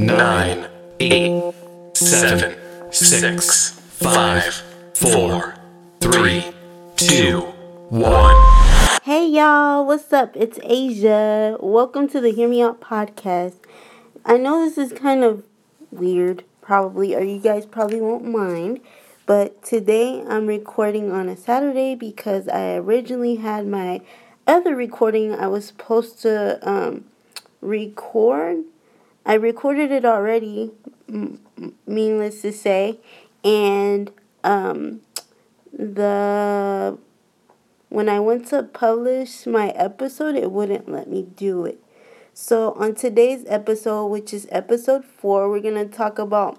9, 8, 7, 6, 5, 4, 3, 2, 1. Hey y'all, what's up? It's Asia. Welcome to the Hear Me Out podcast. I know this is kind of weird, probably, or you guys probably won't mind, but today I'm recording on a Saturday because I originally had my other recording I was supposed to record. I recorded it already, meaningless to say, and when I went to publish my episode, it wouldn't let me do it. So on today's episode, which is episode 4, we're gonna talk about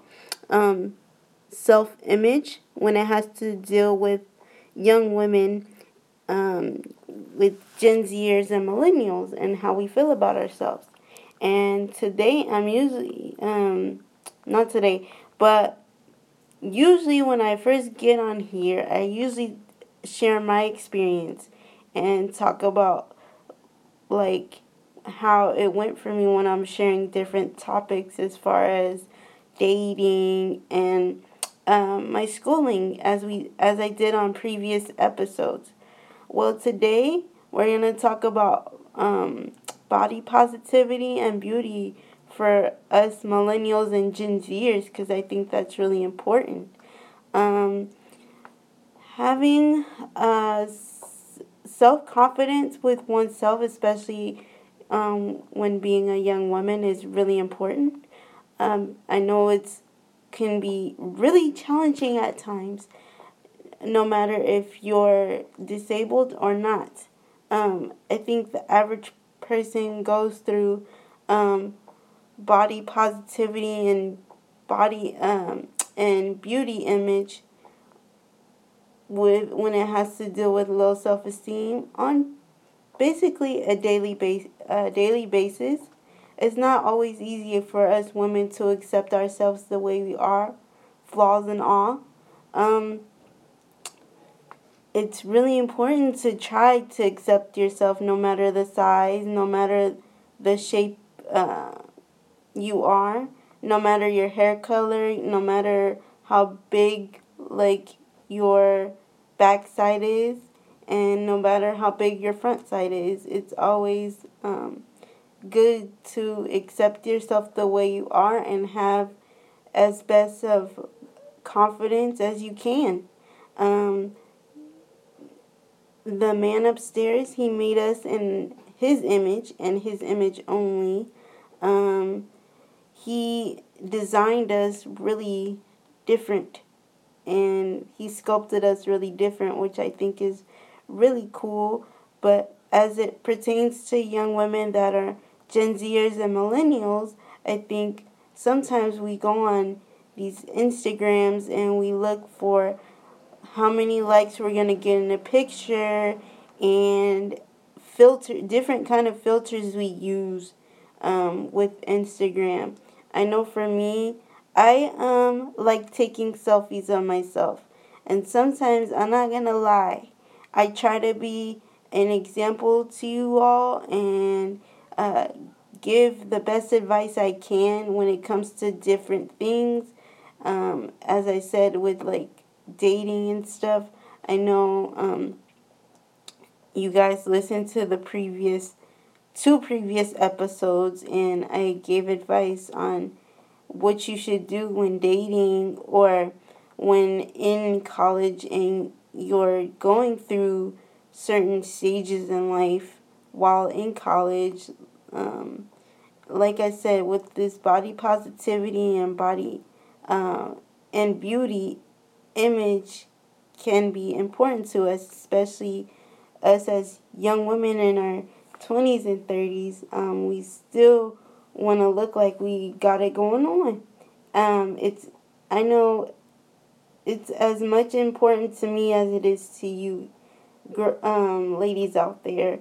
self-image when it has to deal with young women, with Gen Zers and millennials, and how we feel about ourselves. And today, usually when I first get on here, I usually share my experience and talk about, like, how it went for me when I'm sharing different topics as far as dating and my schooling, as I did on previous episodes. Well, today we're gonna talk about body positivity and beauty for us millennials and Gen Zers, because I think that's really important. Having self-confidence with oneself, especially when being a young woman, is really important. I know can be really challenging at times, no matter if you're disabled or not. I think the average person goes through body positivity and body and beauty image when it has to deal with low self-esteem on basically a daily basis. It's not always easy for us women to accept ourselves the way we are, flaws and all. It's really important to try to accept yourself no matter the size, no matter the shape you are, no matter your hair color, no matter how big, like, your backside is, and no matter how big your front side is. It's always good to accept yourself the way you are and have as best of confidence as you can. The man upstairs, he made us in his image and his image only. He designed us really different, and he sculpted us really different, which I think is really cool. But as it pertains to young women that are Gen Zers and millennials, I think sometimes we go on these Instagrams and we look for how many likes we're going to get in a picture, and different kind of filters we use with Instagram. I know for me, I like taking selfies of myself. And sometimes, I'm not going to lie, I try to be an example to you all and give the best advice I can when it comes to different things. As I said, with, like, dating and stuff. I know you guys listened to the two previous episodes, and I gave advice on what you should do when dating or when in college and you're going through certain stages in life while in college. Like I said, with this body positivity and body and beauty image can be important to us, especially us as young women in our 20s and 30s. We still want to look like we got it going on. I know it's as much important to me as it is to you, ladies out there.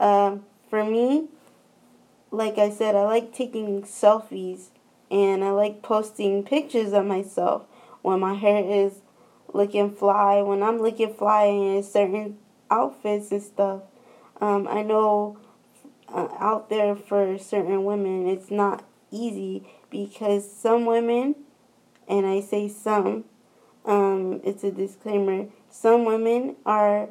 For me, like I said, I like taking selfies and I like posting pictures of myself when my hair is looking fly, when I'm looking fly in certain outfits and stuff. I know out there for certain women, it's not easy because some women, and I say some, it's a disclaimer, some women are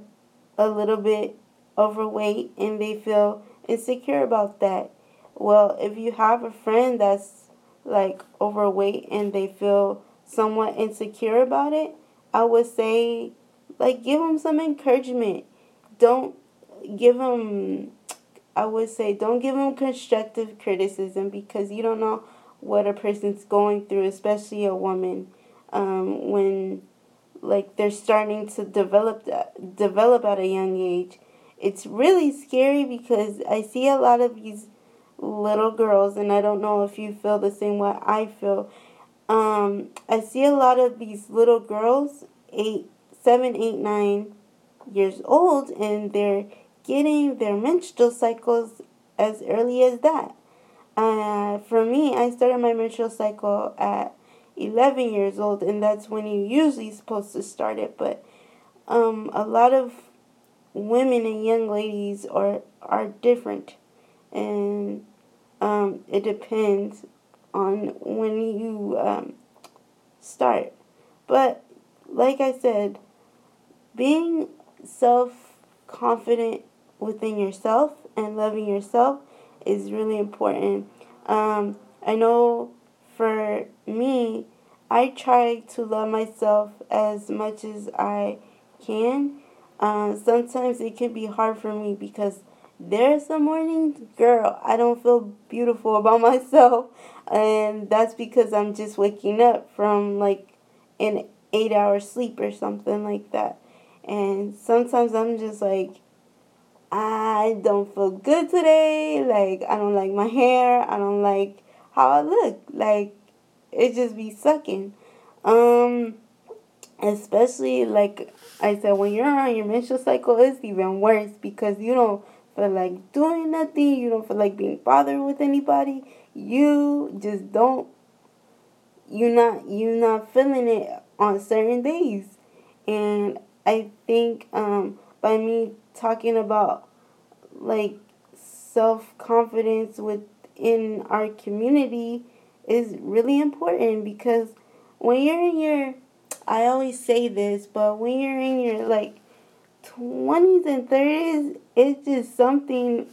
a little bit overweight and they feel insecure about that. Well, if you have a friend that's like overweight and they feel somewhat insecure about it, I would say like give them some encouragement. Don't give them constructive criticism because you don't know what a person's going through, especially a woman, when like they're starting to develop at a young age. It's really scary because I see a lot of these little girls, and I don't know if you feel the same way I feel. I see a lot of these little girls, 7, 8, 9 years old, and they're getting their menstrual cycles as early as that. For me, I started my menstrual cycle at 11 years old, and that's when you're usually supposed to start it. But a lot of women and young ladies are different, and it depends on when you start. But like I said, being self-confident within yourself and loving yourself is really important. I know for me, I try to love myself as much as I can. Sometimes it can be hard for me because there's some mornings, girl, I don't feel beautiful about myself. And that's because I'm just waking up from like an 8-hour sleep or something like that. And sometimes I'm just like, I don't feel good today. Like, I don't like my hair. I don't like how I look. Like, it just be sucking. Especially, like I said, when you're on your menstrual cycle, it's even worse because you don't feel like doing nothing. You don't feel like being bothered with anybody. You just don't. You're not feeling it on certain days. And I think by me talking about like self-confidence within our community is really important because when you're in your, I always say this, but when you're in your like 20s and 30s, it's just something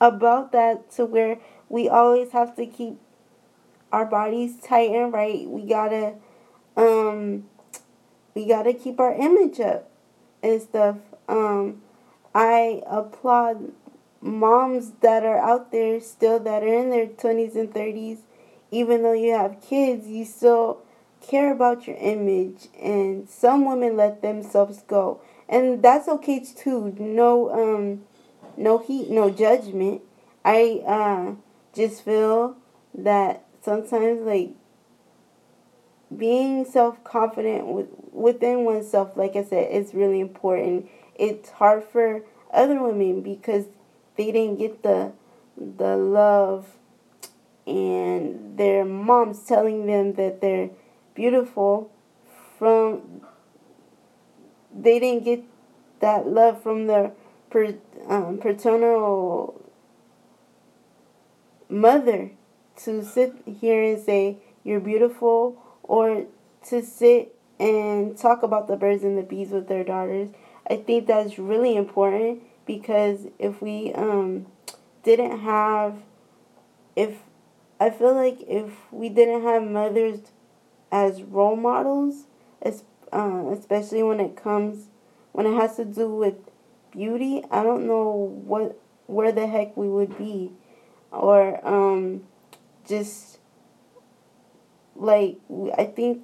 about that to where we always have to keep our bodies tight and right. We gotta keep our image up and stuff. I applaud moms that are out there still that are in their 20s and 30s. Even though you have kids, you still care about your image. And some women let themselves go. And that's okay too. No heat, no judgment. I just feel that sometimes like being self-confident within oneself, like I said, is really important. It's hard for other women because they didn't get the love and their moms telling them that they're beautiful they didn't get that love from their paternal mother to sit here and say you're beautiful or to sit and talk about the birds and the bees with their daughters. I think that's really important because if we if we didn't have mothers as role models, especially when it has to do with beauty, I don't know where the heck we would be, or just like I think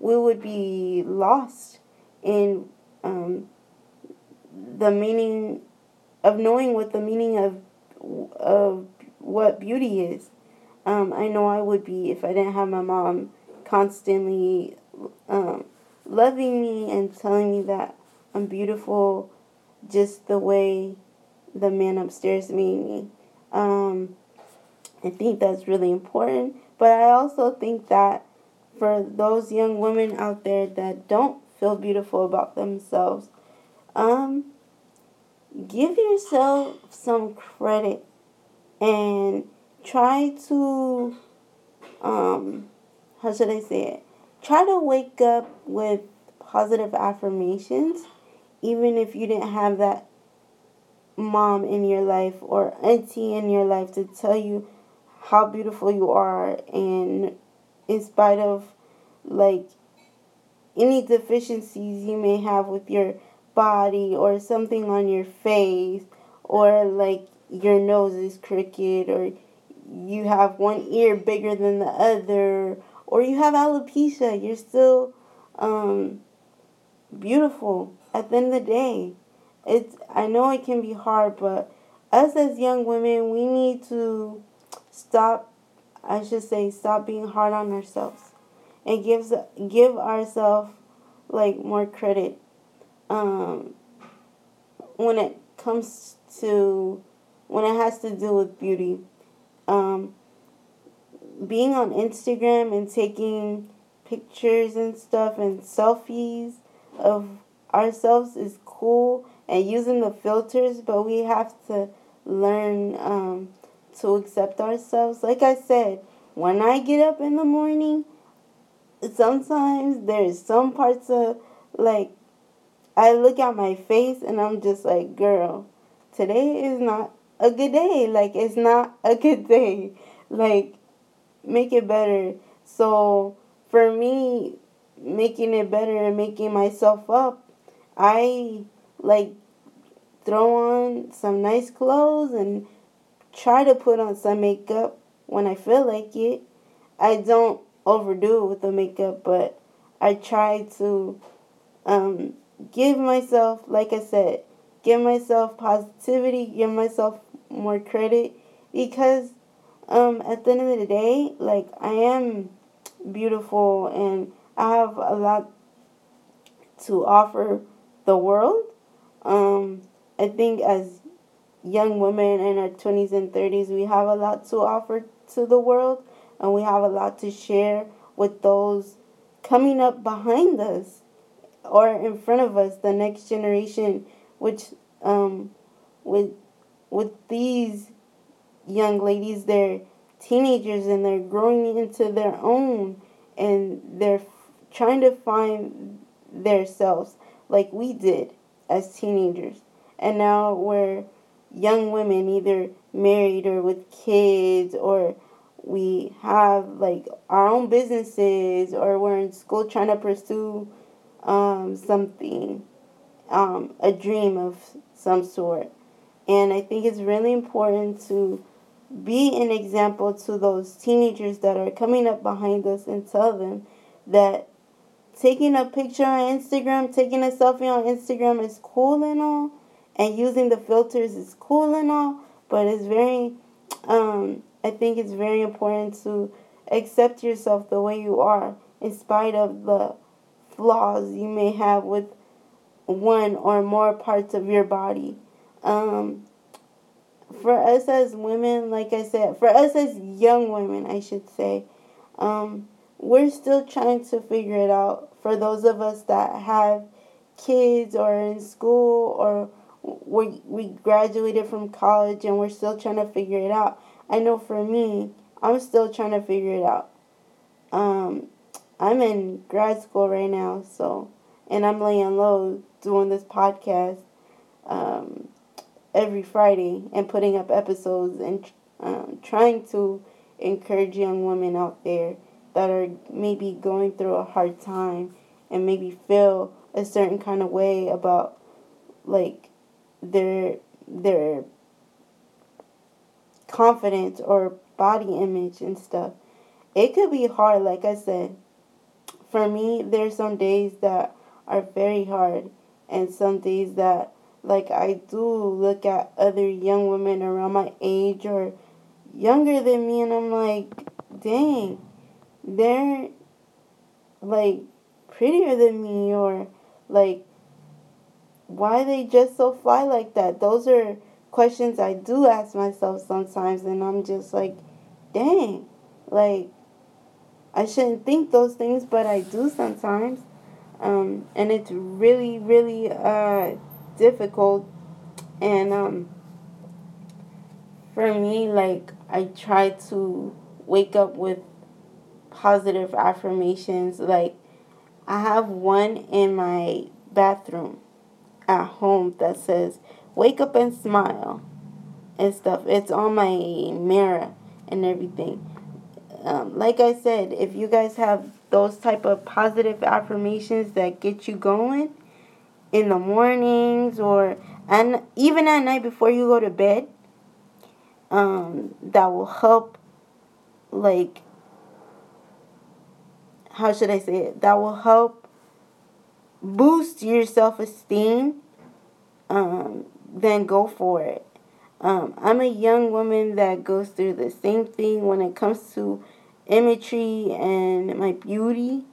we would be lost in the meaning of knowing what the meaning of what beauty is. I know I would be if I didn't have my mom constantly loving me and telling me that I'm beautiful just the way the man upstairs made me. I think that's really important. But I also think that for those young women out there that don't feel beautiful about themselves, give yourself some credit and try to how should I say it? Try to wake up with positive affirmations, even if you didn't have that mom in your life or auntie in your life to tell you how beautiful you are, and in spite of like any deficiencies you may have with your body or something on your face, or like your nose is crooked, or you have one ear bigger than the other, or you have alopecia, you're still beautiful at the end of the day. I know it can be hard, but us as young women, we need to stop being hard on ourselves and give ourselves like more credit when it has to do with beauty. Being on Instagram and taking pictures and stuff and selfies of ourselves is cool, and using the filters, but we have to learn to accept ourselves. Like I said, when I get up in the morning, sometimes there's some parts of, like, I look at my face and I'm just like, girl, today is not a good day. Like, it's not a good day. Like, make it better. So, for me, making it better and making myself up, I like throw on some nice clothes and try to put on some makeup when I feel like it. I don't overdo it with the makeup, but I try to give myself, like I said, give myself positivity, give myself more credit, because at the end of the day, like, I am beautiful and I have a lot to offer the world. I think as young women in our 20s and 30s, we have a lot to offer to the world, and we have a lot to share with those coming up behind us or in front of us, the next generation, which with these young ladies, they're teenagers and they're growing into their own, and they're trying to find themselves like we did as teenagers. And now we're young women, either married or with kids, or we have like our own businesses, or we're in school trying to pursue something, a dream of some sort. And I think it's really important to be an example to those teenagers that are coming up behind us, and tell them that taking a picture on Instagram, taking a selfie on Instagram is cool and all, and using the filters is cool and all, but it's very, I think it's very important to accept yourself the way you are, in spite of the flaws you may have with one or more parts of your body. For us as women, like I said, for us as young women, I should say, we're still trying to figure it out. For those of us that have kids or in school, or we graduated from college and we're still trying to figure it out. I know for me, I'm still trying to figure it out. I'm in grad school right now, so, and I'm laying low doing this podcast every Friday and putting up episodes and trying to encourage young women out there that are maybe going through a hard time and maybe feel a certain kind of way about like their confidence or body image and stuff. It could be hard, like I said. For me, there's some days that are very hard, and some days that like I do look at other young women around my age or younger than me, and I'm like, dang, they're like prettier than me, or like, why are they just so fly like that? Those are questions I do ask myself sometimes, and I'm just like, dang, like, I shouldn't think those things, but I do sometimes, and it's really, really difficult, and for me, like, I try to wake up with positive affirmations. Like, I have one in my bathroom at home that says, wake up and smile and stuff. It's on my mirror and everything. Like I said, if you guys have those type of positive affirmations that get you going in the mornings or and even at night before you go to bed, that will help, like, how should I say it? That will help boost your self-esteem, then go for it. I'm a young woman that goes through the same thing when it comes to imagery and my beauty,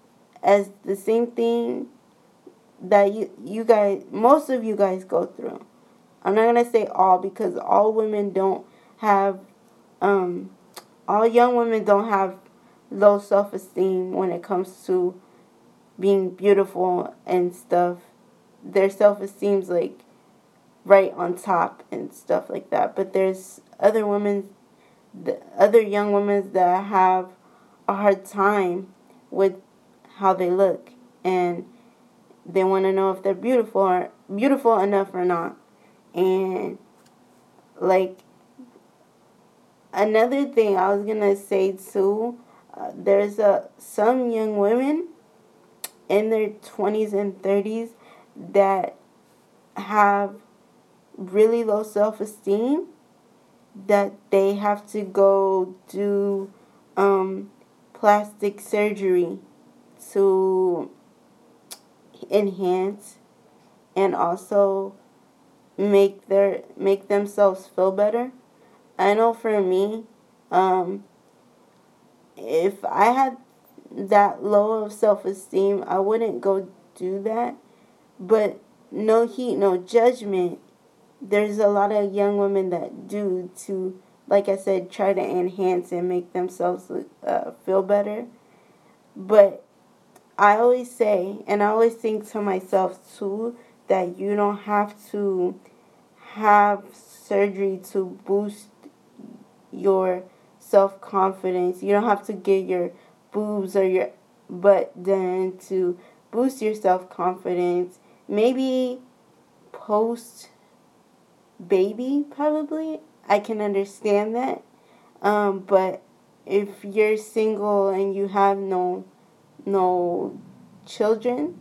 as the same thing that you guys, most of you guys go through. I'm not going to say all, because all women don't have, all young women don't have low self-esteem when it comes to being beautiful and stuff. Their self-esteem's like right on top and stuff like that. But there's other women, other young women that have a hard time with how they look, and they want to know if they're beautiful or beautiful enough or not. And like another thing I was gonna say too, there's some young women in their 20s and 30s that have really low self-esteem, that they have to go do plastic surgery to enhance and also make themselves feel better. I know for me, if I had that low of self-esteem, I wouldn't go do that. But no heat, no judgment. There's a lot of young women that do to, like I said, try to enhance and make themselves feel better. But I always say, and I always think to myself too, that you don't have to have surgery to boost your self-confidence. You don't have to get your boobs or your butt done to boost your self-confidence. Maybe post-baby, probably. I can understand that. But if you're single and you have no children,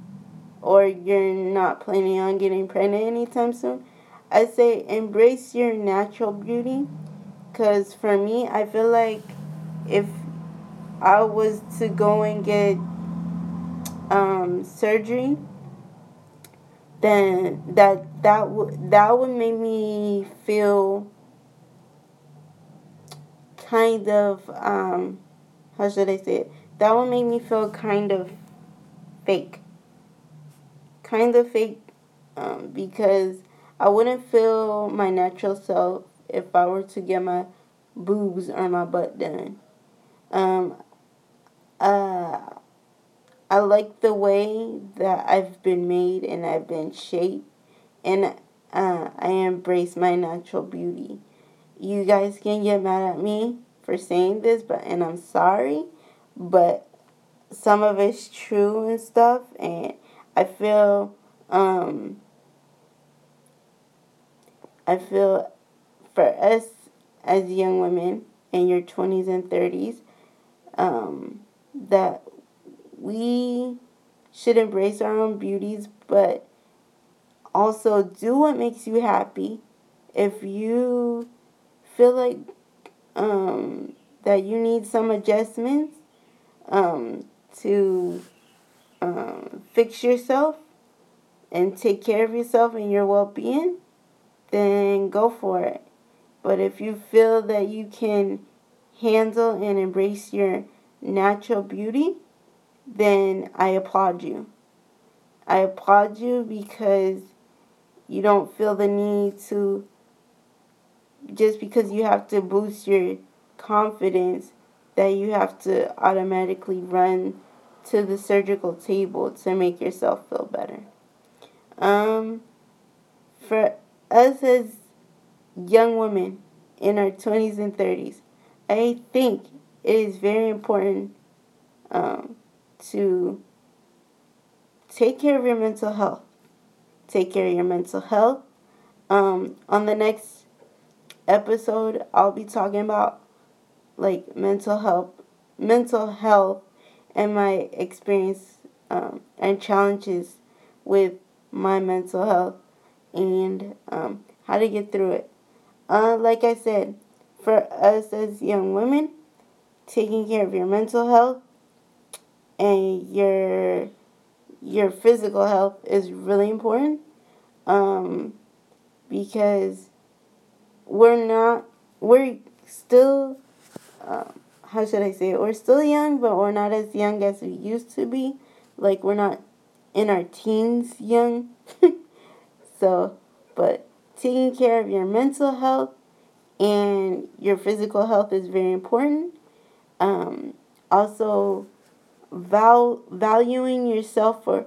or you're not planning on getting pregnant anytime soon, I say embrace your natural beauty. Because for me, I feel like if I was to go and get surgery, then that would make me feel kind of, how should I say it? That would make me feel kind of fake. Because I wouldn't feel my natural self if I were to get my boobs or my butt done. I like the way that I've been made and I've been shaped, and I embrace my natural beauty. You guys can get mad at me for saying this, and I'm sorry, but some of it's true and stuff, and I feel for us as young women in your 20s and 30s, that we should embrace our own beauties, but also do what makes you happy. If you feel like that you need some adjustments to fix yourself and take care of yourself and your well-being, then go for it. But if you feel that you can handle and embrace your natural beauty, then I applaud you. I applaud you because you don't feel the need to, just because you have to boost your confidence, that you have to automatically run to the surgical table to make yourself feel better. For us as young women in our 20s and 30s, I think it is very important to take care of your mental health. Take care of your mental health. On the next episode, I'll be talking about like mental health, and my experience and challenges with my mental health, and how to get through it. Like I said, for us as young women, taking care of your mental health and your physical health is really important, because we're still young, but we're not as young as we used to be. Like, we're not in our teens young. So, but taking care of your mental health and your physical health is very important. Also, valuing yourself for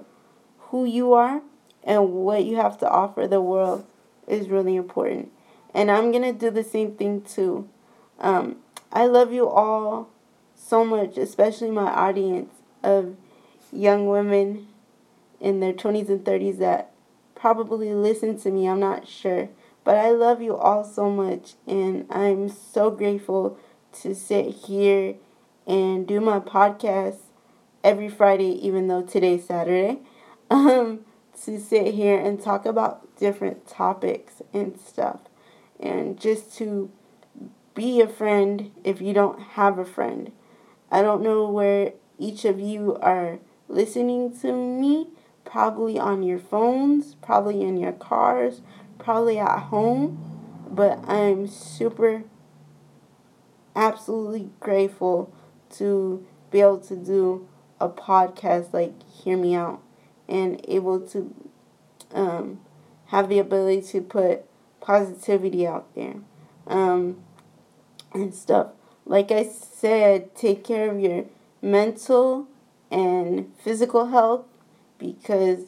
who you are and what you have to offer the world is really important. And I'm going to do the same thing too. I love you all so much, especially my audience of young women in their 20s and 30s that probably listen to me. I'm not sure. But I love you all so much, and I'm so grateful to sit here and do my podcast every Friday, even though today's Saturday, to sit here and talk about different topics and stuff, and just to be a friend if you don't have a friend. I don't know where each of you are listening to me, probably on your phones, probably in your cars, probably at home, but I'm super absolutely grateful to be able to do a podcast like Hear Me Out, and able to have the ability to put positivity out there. And stuff. Like I said, take care of your mental and physical health, because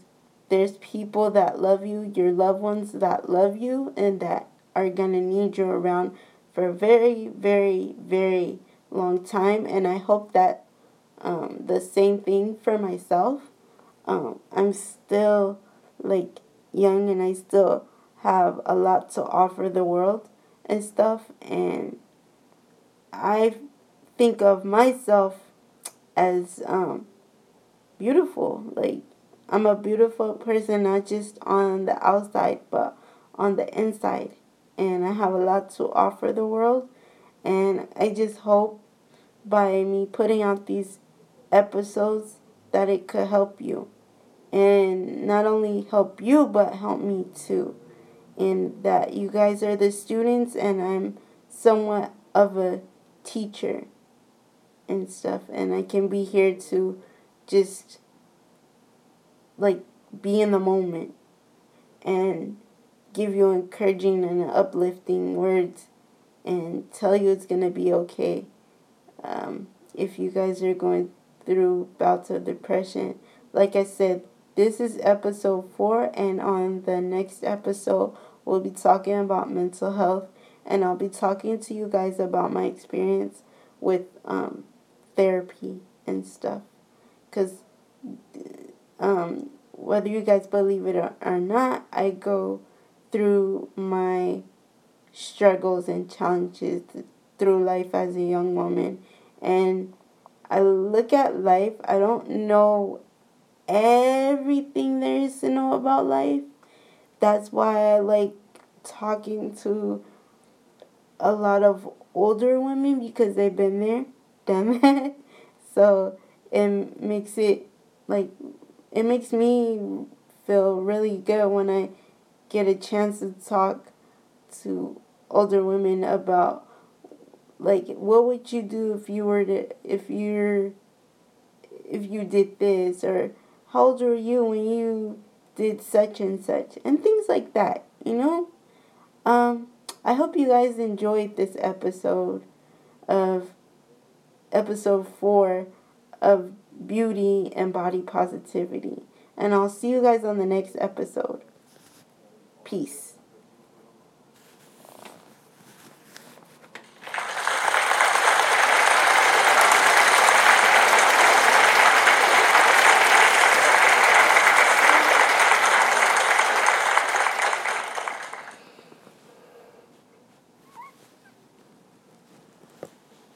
there's people that love you, your loved ones that love you, and that are going to need you around for a very, very, very long time. And I hope that the same thing for myself. I'm still like young, and I still have a lot to offer the world and stuff, and I think of myself as beautiful. Like, I'm a beautiful person, not just on the outside, but on the inside. And I have a lot to offer the world. And I just hope by me putting out these episodes that it could help you. And not only help you, but help me too. And that you guys are the students, and I'm somewhat of a teacher and stuff, and I can be here to just like be in the moment and give you encouraging and uplifting words, and tell you it's gonna be okay. If you guys are going through bouts of depression, like I said, this is episode 4, and on the next episode we'll be talking about mental health, and I'll be talking to you guys about my experience with therapy and stuff. Because whether you guys believe it or not, I go through my struggles and challenges through life as a young woman. And I look at life. I don't know everything there is to know about life. That's why I like talking to a lot of older women, because they've been there, done that. So it makes me feel really good when I get a chance to talk to older women about like, what would you do if you did this, or how old were you when you did such and such, and things like that, you know? I hope you guys enjoyed this episode 4 of beauty and body positivity. And I'll see you guys on the next episode. Peace.